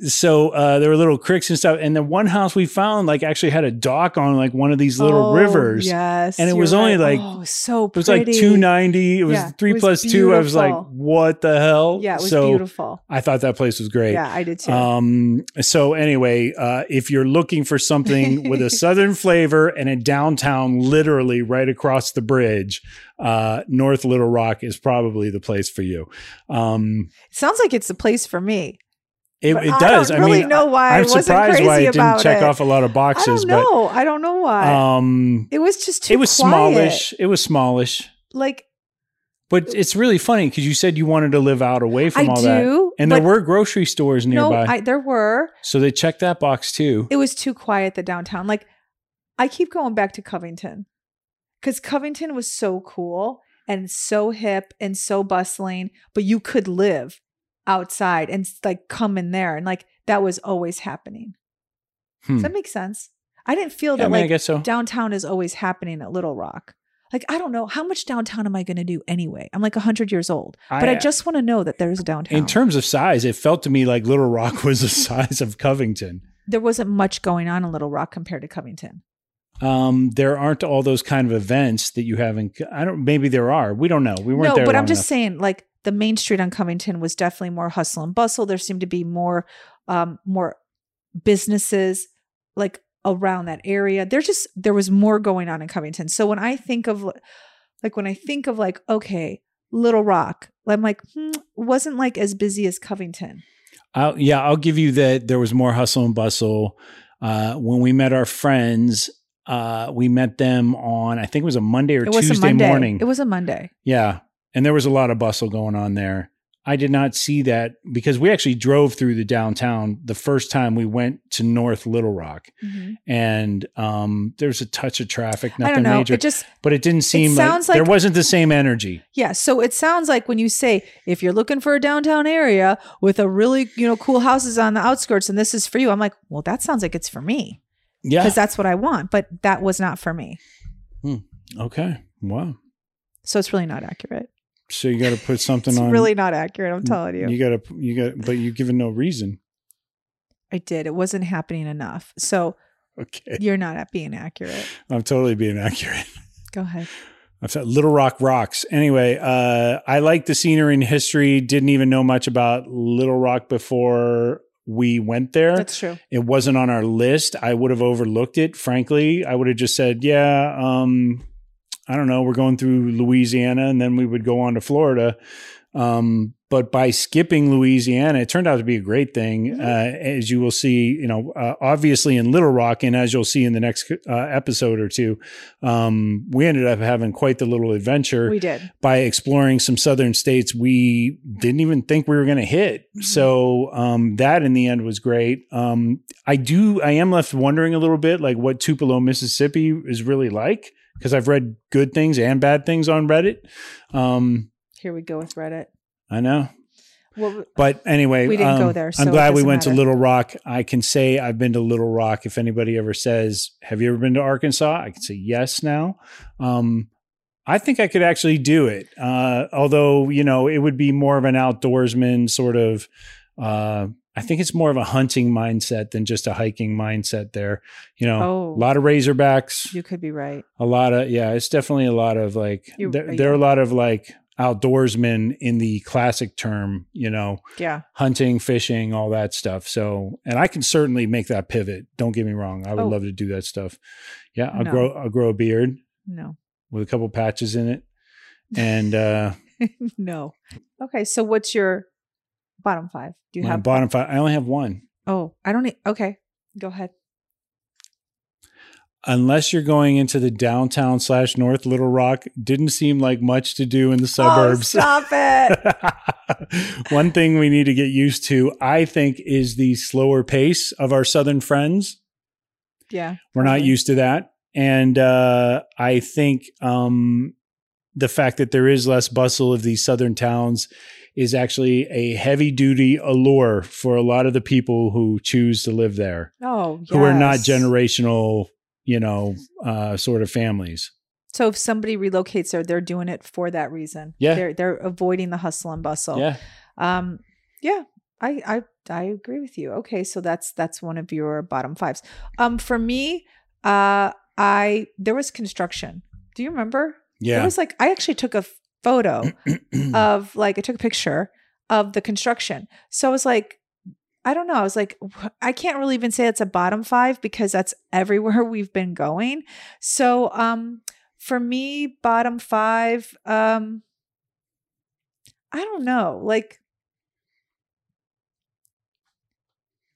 So there were little creeks and stuff. And the one house we found like actually had a dock on like one of these little rivers. Yes. And it was only like, so pretty. It was like $290. It was 3+2. I was like, what the hell? Yeah, it was beautiful. I thought that place was great. Yeah, I did too. So anyway, if you're looking for something with a Southern flavor and a downtown literally right across the bridge, North Little Rock is probably the place for you. It sounds like it's the place for me. It does. I really know why I wasn't crazy why it about didn't check it. Off a lot of boxes. I don't know why. It was just too. It was quiet. Smallish. It was smallish. Like, but it's really funny because you said you wanted to live out away from all that. And there were grocery stores nearby. No, there were. So they checked that box too. It was too quiet. The downtown. Like, I keep going back to Covington. Because Covington was so cool and so hip and so bustling, but you could live outside and like come in there. And like that was always happening. Does that make sense? I didn't feel that I guess so. Downtown is always happening at Little Rock. Like, I don't know, how much downtown am I going to do anyway? I'm like 100 years old, but I just want to know that there's downtown. In terms of size, it felt to me like Little Rock was the size of Covington. There wasn't much going on in Little Rock compared to Covington. There aren't all those kind of events that you have in, maybe there are, we don't know. We weren't there. No, but I'm just saying, like, the main street on Covington was definitely more hustle and bustle. There seemed to be more, more businesses like around that area. There was more going on in Covington. So when I think of like, okay, Little Rock, I'm like, wasn't like as busy as Covington. I'll give you that. There was more hustle and bustle. When we met our friends, we met them on, I think it was a Monday or Tuesday morning. It was a Monday. Yeah. And there was a lot of bustle going on there. I did not see that because we actually drove through the downtown the first time we went to North Little Rock. Mm-hmm. And there's a touch of traffic, nothing major. But it didn't seem like there wasn't the same energy. Yeah. So it sounds like when you say, if you're looking for a downtown area with a really, cool houses on the outskirts and this is for you, I'm like, well, that sounds like it's for me. Yeah. Because that's what I want. But that was not for me. Hmm. Okay. Wow. So it's really not accurate. So you got to put something on. It's really not accurate. I'm telling you. But you've given no reason. I did. It wasn't happening enough. So You're not being accurate. I'm totally being accurate. Go ahead. I've said Little Rock rocks. Anyway, I like the scenery and history. Didn't even know much about Little Rock before we went there. That's true. It wasn't on our list. I would have overlooked it. Frankly, I would have just said, yeah, I don't know, we're going through Louisiana and then we would go on to Florida. But by skipping Louisiana, it turned out to be a great thing. Mm-hmm. As you will see, obviously in Little Rock, and as you'll see in the next episode or two, we ended up having quite the little adventure. We did. By exploring some southern states we didn't even think we were going to hit. Mm-hmm. So that in the end was great. I am left wondering a little bit like what Tupelo, Mississippi is really like, because I've read good things and bad things on Reddit. Here we go with Reddit. I know. Well, but anyway, we didn't go there. So I'm glad we went to Little Rock. I can say I've been to Little Rock. If anybody ever says, have you ever been to Arkansas? I can say yes now. I think I could actually do it. Although, it would be more of an outdoorsman sort of, I think it's more of a hunting mindset than just a hiking mindset there. A lot of Razorbacks. You could be right. It's definitely a lot of like, there are a lot of like outdoorsmen in the classic term, hunting, fishing, all that stuff. So, and I can certainly make that pivot. Don't get me wrong. I would love to do that stuff. Yeah. I'll grow a beard. No. With a couple patches in it. And, no. Okay. So what's your bottom five? Do you have bottom five? I only have one. Oh, okay. Go ahead. Unless you're going into the downtown / North Little Rock, didn't seem like much to do in the suburbs. Oh, stop it. One thing we need to get used to, I think, is the slower pace of our southern friends. Yeah. We're not used to that. And I think the fact that there is less bustle of these southern towns is actually a heavy-duty allure for a lot of the people who choose to live there. Oh, yes. Who are not generational, sort of families. So if somebody relocates there, they're doing it for that reason. Yeah. They're avoiding the hustle and bustle. Yeah. I agree with you. Okay. So that's one of your bottom fives. For me, there was construction. Do you remember? Yeah. It was like, I actually took a photo of like, I took a picture of the construction. So I was like, I don't know. I was like, I can't really even say it's a bottom five because that's everywhere we've been going. So for me, bottom five, I don't know. Like,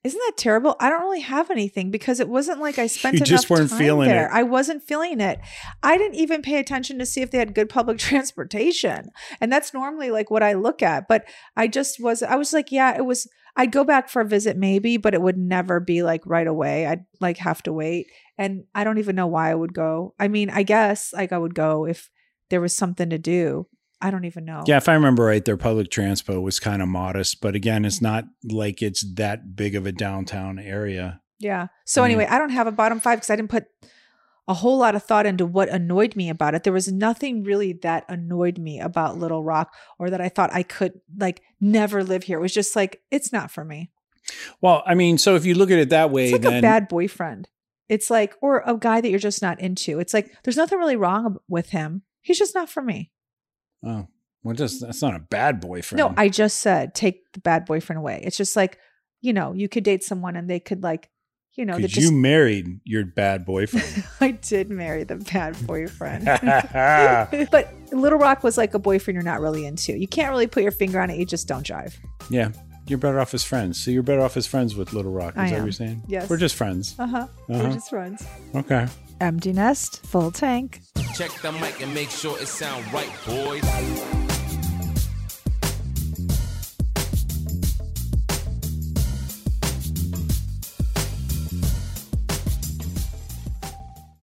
isn't that terrible? I don't really have anything because it wasn't like I spent enough time there. You just weren't feeling it. I wasn't feeling it. I didn't even pay attention to see if they had good public transportation. And that's normally like what I look at. But I was like, yeah, it was, I'd go back for a visit maybe, but it would never be like right away. I'd like have to wait. And I don't even know why I would go. I mean, I guess like I would go if there was something to do. I don't even know. Yeah, if I remember right, their public transpo was kind of modest, but again, it's not like it's that big of a downtown area. Yeah. So anyway, I don't have a bottom five because I didn't put a whole lot of thought into what annoyed me about it. There was nothing really that annoyed me about Little Rock or that I thought I could like never live here. It was just like, it's not for me. Well, I mean, so if you look at it that way, it's like then a bad boyfriend. It's like, or a guy that you're just not into. It's like, there's nothing really wrong with him. He's just not for me. Oh, well, just, that's not a bad boyfriend. No, I just said, take the bad boyfriend away. It's just like, you know, you could date someone and they could like, you know, just, you married your bad boyfriend. I did marry the bad boyfriend. But Little Rock was like a boyfriend you're not really into. You can't really put your finger on it. You just don't jive. Yeah. You're better off as friends. So you're better off as friends with Little Rock. Is that what you're saying? Yes. We're just friends. We're just friends. Okay. Empty nest, full tank. Check the mic and make sure it sound right, boys.